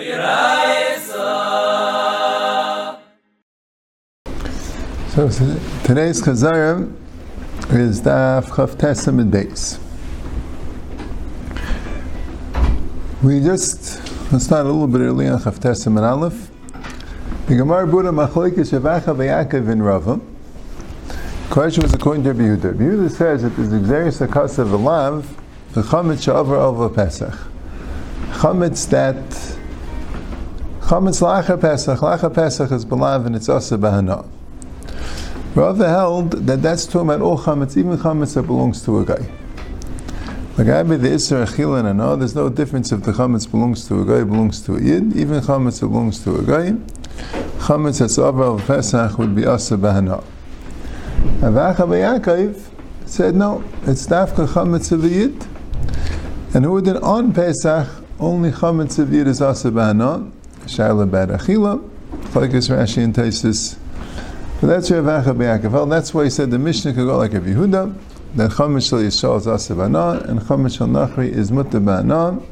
So today's Chazara is Daf Chaf Tes Amud Beis. Let's start a little bit early on Chaf Tes Amud Aleph. The Gemara Buddha Machloikas Shavacha Yakov in Rava. The question was according to Rabbi Yehuda. Rabbi Yehuda says that there's exeris akasa v'lav the chametz over Pesach. Chametz lacha Pesach. Lacha Pesach is b'lav and it's asa b'hana. Rav held that's talking about all chametz, even chametz that belongs to a guy. Like Abed the Isra Achila and Anah, there's no difference if the chametz belongs to a guy, belongs to a yid, even chametz that belongs to a guy. Chametz that's over Pesach would be asa b'hana. Avacha B'Yakov said, no, it's dafka chametz of yid. And who did on Pesach, only chametz of yid is asa b'hana, shayla bad achila, chlekes Rashi and Taisus. But that's your Avacha B'Yakov. Well, that's why he said the Mishnah could go like a Yehuda, that chametz shal Yisrael is asa b'hana, and chametz shal Nachri is mutta b'hana,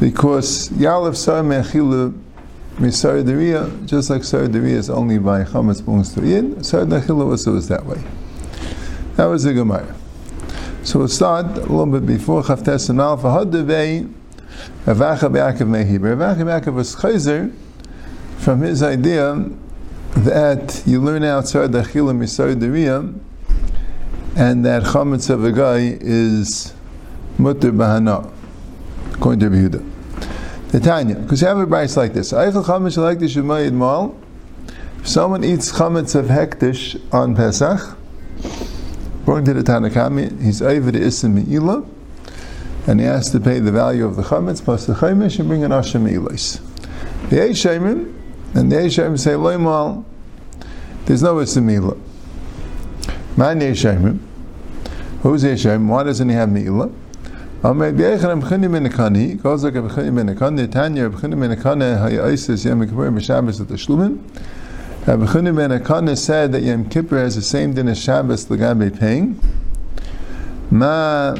because yalev sar me'achila Sardaria, just like Sardaria is only by Chametz belongs to Yid, Sardachila also is that way. That was the Gemara. So we'll start a little bit before Chaf Tes Amud Aleph. Hadavei Avacha B'Yakov Mehiber. Avacha B'Yakov was Chayzer from his idea that you learn out Sardachila Sardaria, and that Chametz of a guy is Mutter Bahana, according to Rabbi Yehuda. The Tanya, because you have a price like this. If someone eats chametz of Hektish on Pesach, according to the Tanakhami, he's over the Issa Me'ila, and he has to pay the value of the chametz plus the Chaimish and bring an Asher Me'ilos. The Eishayim, and the Eishayim say, Lo Mal, there's no Issa Me'ila. Man Eishayim, who's Eishayim? Why doesn't he have Me'ila? Goes like a Tanya, Teshlumen. Said that Yom Kippur has the same din as Shabbos l'gabe paying. Ma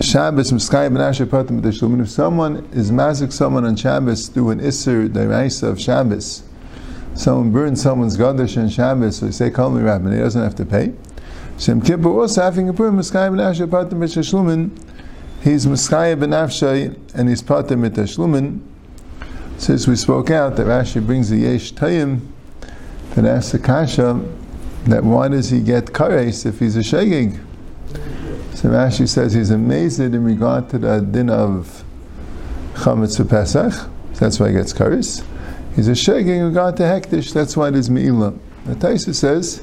Shabbos m'skai b'nasher patim teshlumen. If someone is mazik someone on Shabbos through an iser d'raisa of Shabbos, someone burns someone's gaddish on Shabbos, so they say call me Ramani, he doesn't have to pay. Shem Kippur also having Kippur m'skai b'nasher patim teshlumen. He's Meskaya ben Afshay and he's Pater mit Teshlumen. Since we spoke out that Rashi brings the Yesh Tayim that asks the Kasha that why does he get Kares if he's a Shagig? So Rashi says he's amazed in regard to the din of Chametz of Pesach, so that's why he gets Kares. He's a Shagig in regard to Hektish, that's why there's Me'ila. The Taisus says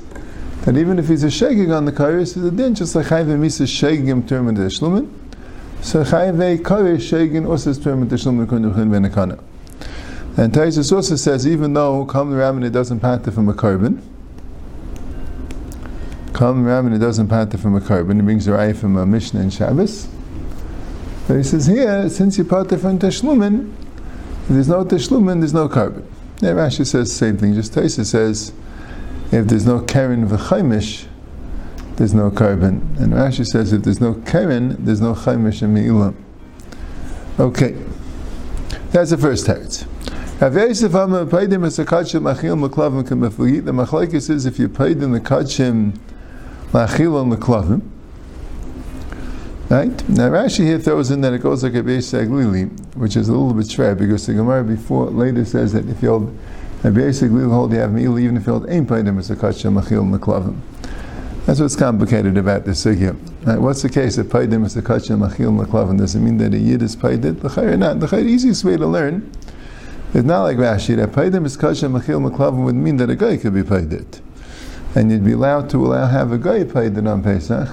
that even if he's a Shagig on the Kares, there's a din just like Chayve Misa Shagigim term of Teshlumen. So Chayvei Kares Shegin also is termed Teshlumen Kundu Chin Benekana. And Taisus also says even though Kam Ramani doesn't pater from a carbon, he brings the Raya from a Mishnah and Shabbos. But he says here, since you pater from Teshlumen, there's no carbon. Yeah, Rashi says the same thing, just Taisus says if there's no Karen v'chaimish, there's no carbon. And Rashi says if there's no Karen, there's no Chaimish and Me'ila. Okay. That's the first teretz. The Machlekes is if you paid in the Kachim L'Achil on the Klavim. Right? Now Rashi here throws in that it goes like a Beis seglili, which is a little bit shred because the Gemara later says that if you hold a Beis seglili hold you have Me'ila even if you hold ain't paid in the Kachim L'Achil on the Klavim. That's what's complicated about this sugya. Right, what's the case of paidim is the kachem achil l'klavim? Does it mean that a yid is paidid? L'chayr not. The easiest way to learn is not like Rashi. That paidim is kachem achil l'klavim would mean that a guy could be paidid, and you'd be allowed to have a guy paidid on Pesach,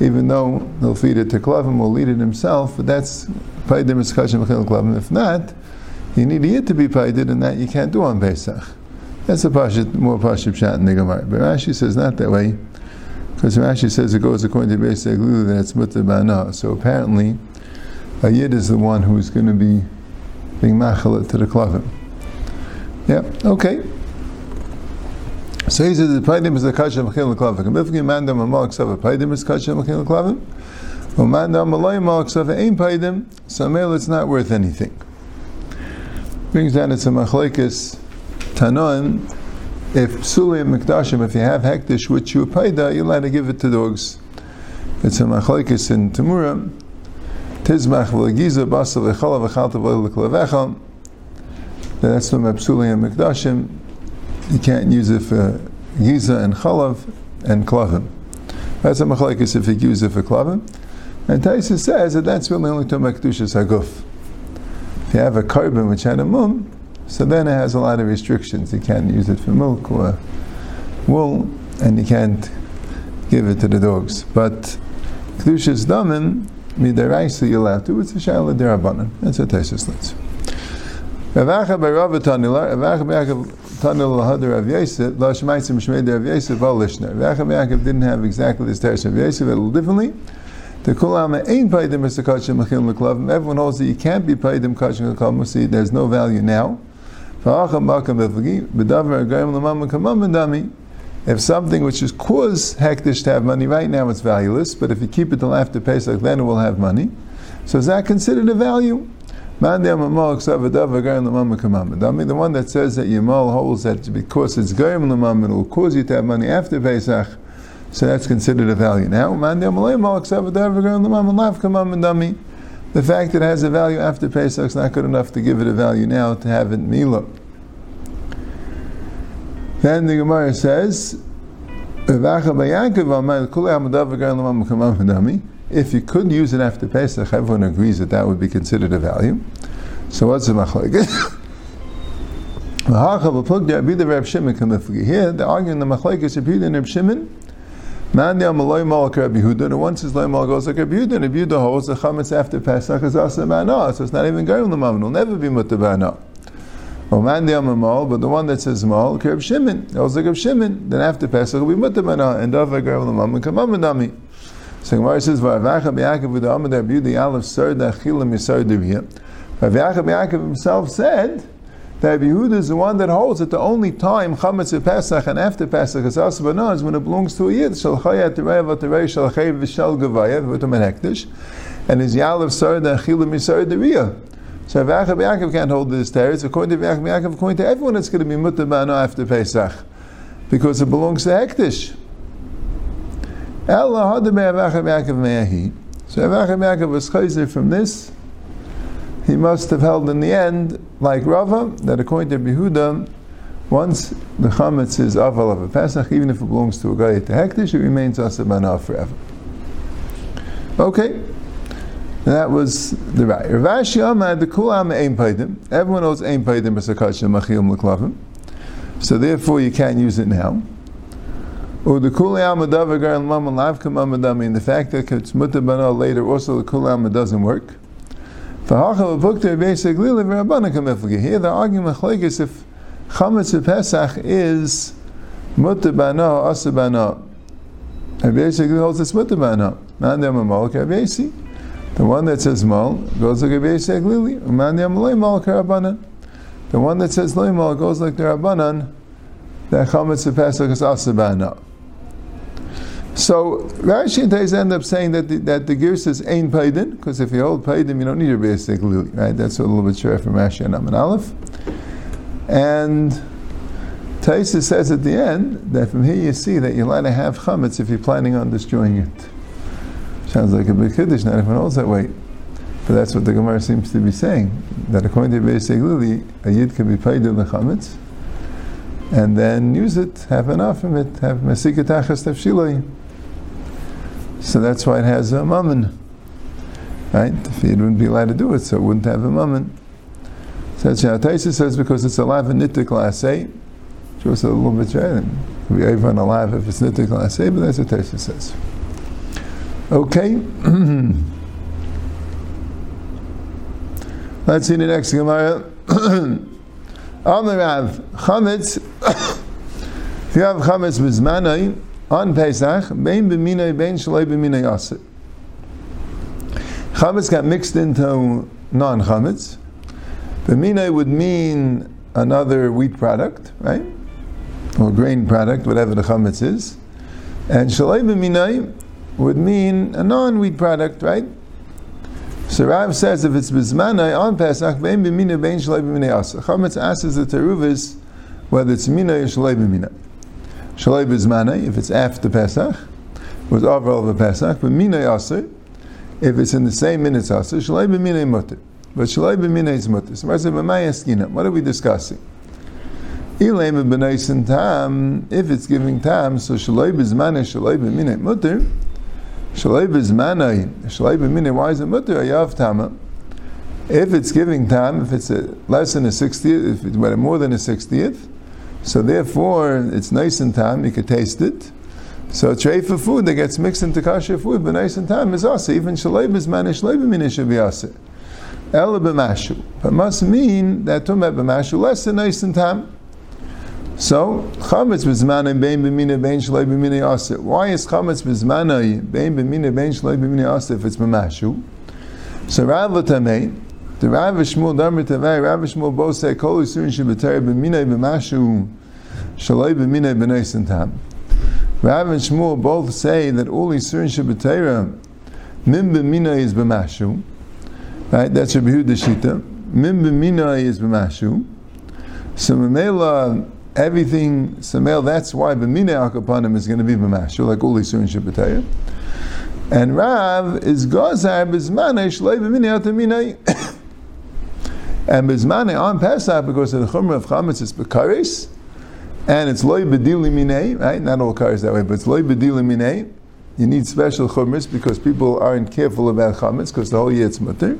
even though he'll feed it to klavim or lead it himself. But that's paidim is kachem achil l'klavim. If not, you need a yid to be paidid, and that you can't do on Pesach. That's a more pashut shot in the Gemara. But Rashi says not that way. Because Rashi says it goes according to Beis seglili that it's mutter b'hana. So apparently, a yid is the one who is going to be being machalit to the klavim. Yeah, okay. So he says the paidim is the kachem achil l'klavim. If you mandam a malaksav a paidim is kachem achil l'klavim, or mandam a loy malaksav a aim paidim, so male it's not worth anything. brings down it's a machlekes Tanon. If Psulim Mikdashim, if you have Hektish, which you paida, you're allowed to give it to dogs. It's a machlekes in Temura. Tizmach v'legiza basal v'chala v'chalta v'leklavecha. That's from Psulim Mikdashim. You can't use it for Giza and Chalav and Klavim. That's a machlekes if you use it for Klavim. And Taisus says that that's really only to Mekdushas Haguf. If you have a carbon which had a mum, so then it has a lot of restrictions. You can't use it for milk or wool, and you can't give it to the dogs. But Kedushas Damin, Midaraisa, you'll have to. It's a Shalai Derabanan. That's what Taisus leads. Ravacha by Rava Tanilar, Ravacha by Yakov Tanil Lahad Rav Yisrael, Lash Maitzim Shmei Rav Yisrael, Val Lishner. Ravacha by Yakov didn't have exactly this Taisus of Yisrael, a little differently. The Kulama ain't paid them as a Kachim Machim L'Klavim. Everyone holds that you can't be paid them Kachim L'Klavim. See, there's no value now. If something which is cause Hektish to have money right now, it's valueless, but if you keep it till after Pesach, then it will have money. So is that considered a value? The one that says that Yamal holds that because it's Gayim L'Mam, it will cause you to have money after Pesach, so that's considered a value now. The fact that it has a value after Pesach is not good enough to give it a value now to have it in Me'ila. Then the Gemara says, if you could use it after Pesach, everyone agrees that that would be considered a value. So what's the machlokes? Here, they're arguing the machlokes of Yehuda and Reb Shimon. And once his loymal goes like Rabbi Yehuda holds the chametz after Pesach is also bana, so it's not even going the mom, it'll never be mutabana. But the one that says mal, Reb Shimon, holds like Reb Shimon, then after Pesach will be mutabana, and over girl the mom and kamamandami. So Gemara says, Vavacha B'Yakov with the Amad Rabbi Yehuda Aleph Sard Achilim Yisard Dubia. Vavacha B'Yakov himself said that Rabbi Yehuda is the one that holds that the only time chametz of Pesach and after Pesach is also banan is when it belongs to a yid. Shal chayat terev aterei shal chayiv v'shal gavayev v'tam and hektish, and his yalav sar the achilim yisar deriyah. So Rav Yaakov can't hold this teretz. According to Rav Yaakov, according to everyone, it's going to be mutar banan after Pesach because it belongs to hektish. Allah hadam Rav Yaakov me'ahi. So Rav Yaakov was chayzer from this. He must have held in the end, like Rava, that according to Yehuda, once the chametz is aval of a Pesach, even if it belongs to a guy at the Hektish, it remains asur b'ana forever. Okay, that was the right. Rav Ashi Amad, the kulam ein paidim. Everyone knows ein paidim as a kachim machiyum l'klavim. So therefore, you can't use it now. Or the kulam amadav agarin lam and lavkam amadami. And the fact that it's mutar b'ana later, also the kulam doesn't work. Here they're arguing machlokes if chametz of Pesach is mutar b'ana or asur b'ana. Rabbi Yisrael holds it's mutar b'ana. The one that says mal goes like Rabbi Yisrael. The one that says loy mal goes like the Rabbanan. That chametz of Pesach is asur b'ana. So Rashi and Taisus end up saying that the Gerus is ein paidin, because if you hold paidin, you don't need a Beis seglili, right? That's a little bit sure from Rashi and Amud Aleph. And Taisus says at the end that from here you see that you're allowed to have chametz if you're planning on destroying it. Sounds like a big Hektish, not everyone holds that way, but that's what the Gemara seems to be saying. That according to Beis seglili, a yid can be paidin the chametz, and then use it, have enough of it, have mesikat achas tefshiloi. So that's why it has a mammon, right? If it wouldn't be allowed to do it, so it wouldn't have a mammon. So that's how Taisus says, because it's a lav and nitta klasei, which was a little bit right. We have on a lav if it's nitta klasei, but that's what Taisus says. Okay. Let's see the next Gemara. On the Rav, chametz, if you have chametz Bezmanai, on Pesach, bein b'minai, bein shalai b'minai asur. Chametz got mixed into non-chametz. B'minai would mean another wheat product, right? Or grain product, whatever the chametz is. And shalai b'minai would mean a non-wheat product, right? So Rav says, if it's Bezmanai on Pesach, Bein b'minah, Bein shalai b'minah asa. Chametz asks the teruvas whether it's Minai or shalai b'minah. Shalai Bezmanai, if it's after Pesach, was overall the Pesach, but Minai asa, if it's in the same minutes asa, shalai b'minah mutter. But shalai b'minah is mutter. So Rav said, what are we discussing? Ilema b'naisin tam, if it's giving tam, so shalai b'zmanai, shalai b'minah mutter. Shalai b'zmanai, shalai b'minah, why is it mutter? Ayav tama. If it's giving tam, if it's less than a 60th, if it's more than a 60th, so therefore it's nice in tam, you could taste it. So a tray for food that gets mixed into kasher food, b'naisin in tam is asa. Even shalai b'zmanai, shalai b'minah should be asa. Ela b'mashu. But must mean that tumet b'mashu, less than nice in tam. So, Chametz b'zmanai bein b'minah bein shalai b'minah aseh. Why is Chametz b'zmanai bein b'minah bein shalai b'minah aseh if it's b'mashu? So, Rava Tamei, the Rav Shmuel Damar Tamei, Rav Shmuel both say, Oli Surin shebetarei b'minah b'mashu shalai b'minah b'naisin tam. Rav and Shmuel both say that Oli Surin shebetarei min b'minah is b'mashu. Right, that's Rabbi Yehuda Shita. Min b'minah is b'mashu. So, Me'ila, everything, Samel, that's why B'minei Akapanim is going to be B'mashu, like Oli Surin Shebetarei. And Rav is Gozar B'zmanei Shloi B'minei Ataminei. And B'zmanei on Pesach, because of the Chumrah of Chametz, it's B'kares, and it's Loi B'dili Minei, right? Not all Kares that way, but it's Loi B'dili Minei. You need special Chumrahs because people aren't careful about Chametz, because the whole year it's Mutter.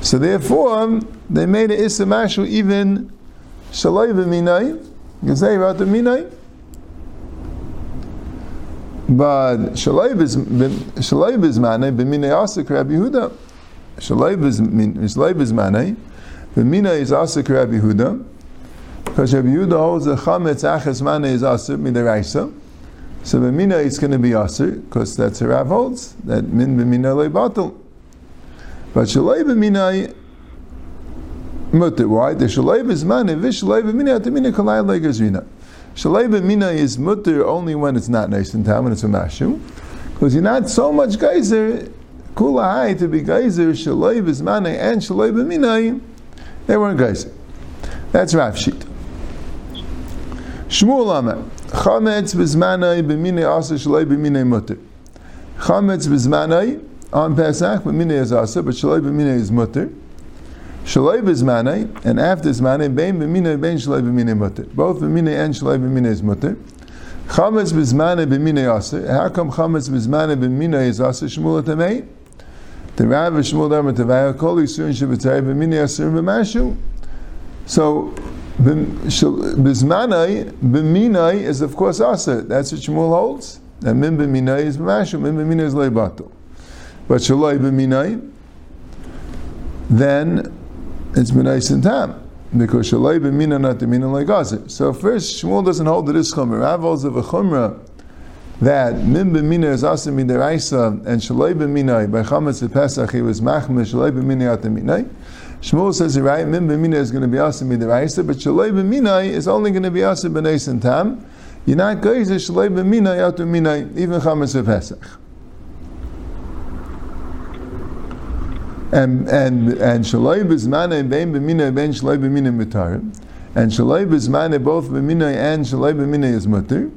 So therefore, they made an Issa Mashu even Shloi B'minei, you say about the Minai, but Shalai B'zmanai b'minai asik Rabbi Yehuda. Shalai B'zmanai b'minai is asik Rabbi Yehuda, because Rabbi Yehuda holds the Chametz achas manai is asik midaraisa. So b'minai it's going to be asik because that's the Rav holds that min b'minai leibatel. But Shalai B'minai mutter. Why? The shalei b'zmanai v'shalei b'minah atamina kalai legazrina. Shalei b'minah is mutter only when it's not nice in time, when it's a mashu, because you're not so much geyser. Kulahai to be geyser. Shalei b'zmanai and shalei b'minah, they weren't geyser. That's Rav Shit. Shmuel Amar Chametz b'zmanai b'minah also shalei b'minah mutter. Chametz b'zmanai on Pesach b'minah is also, but shalei b'minah is mutter. Shalai b'zmanai, and after zmanai, bein b'minai, bein shalai b'minai mutter. Both b'minai and shalai b'minai is mutter. Chametz b'zmanai b'minai aser. How come chametz b'zmanai b'minai is aser? Shmuel Tamei, the Rav of Shmuel Damar Tavai, Kol Yisurin Shebetarei b'minai aser b'mashu. So b'zmanai b'minai is of course aser. That's what Shmuel holds. And min b'minai is b'mashu. Min b'minai is leibato. But shalai b'minai, then it's b'nais in tam, because shalai b'mina not the mina legazer. So first, Shmuel doesn't hold to this chumrah. Rav holds of a chumrah that min b'mina is asim midaraisa, and shalai b'mina by chametz v'pesach he was machmir shalai b'mina ataminai. Shmuel says it right. Min b'mina is going to be asim midaraisa, but shalai b'mina is only going to be asim b'nais in tam. You're not going to shalai b'mina ataminai even chametz v'pesach. And shalai b'zmanai bein b'minai bein shalai b'minai mutar, and shalai b'zmanai both b'minai and shalai b'minai is mutter.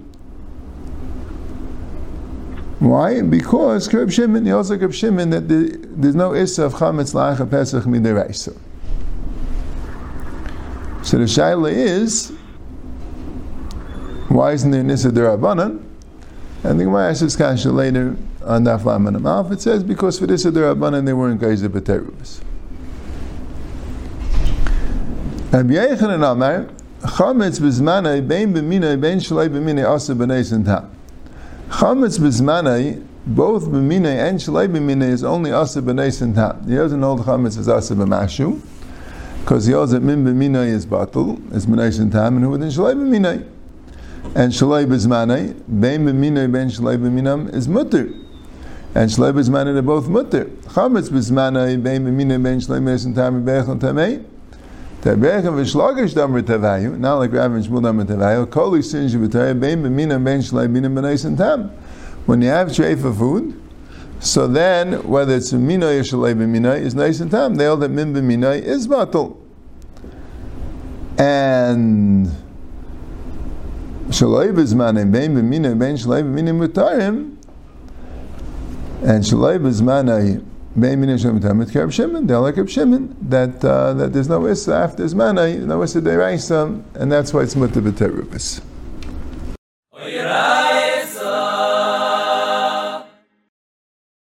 Why? Because Krib Shimon, he also Krib Shimon that there's no issa of chametz la'achar pesach midaraisa. So the shaila is, why isn't there an issa d'rabanan? And the Gemara asks this kasha later on Daf Laman Alf. It says because for this Rabbanan they weren't geyser b'terubis. Rabbi Yechanan Amar chametz b'zmanai bein b'minai bein shalai b'minai aser b'nais in tam. Chametz b'zmanai both b'minai and shalai b'minai is only aser b'nais in tam. He doesn't hold chametz as aser b'mashu because he holds that min b'minai is batul, is b'nais in tam, and who within shalai b'minai. And shalai b'zmanai bein b'minai bein shalai b'minam is mutter. And shalai b'zmanai are both mutter. Chametz b'zmanai bein b'minai bein shalai b'minam tam b'echon tamei. Tabeichem v'shlagish damar tavayu. Not like Rav and Shmuel damar tavayu. Kol yisin shibitari bein b'minam bein shalai b'minam b'naisin tam. When you have tray for food, So then, whether it's Minai or Shalai b'Minai, is nice and tam. They all that Min b'Minai is batal. And Shalai Bezmanai, Bain b'Minai, Bain Shalai b'Minai mutarim. And Shalai Bezmanai, Bain b'Minai Shalai mutarim, with Karav Shimon, they're like Karav Shimon, that there's no Issa after Zmanai, no Issa Deraisa, and that's why it's Mutta B'Terubis.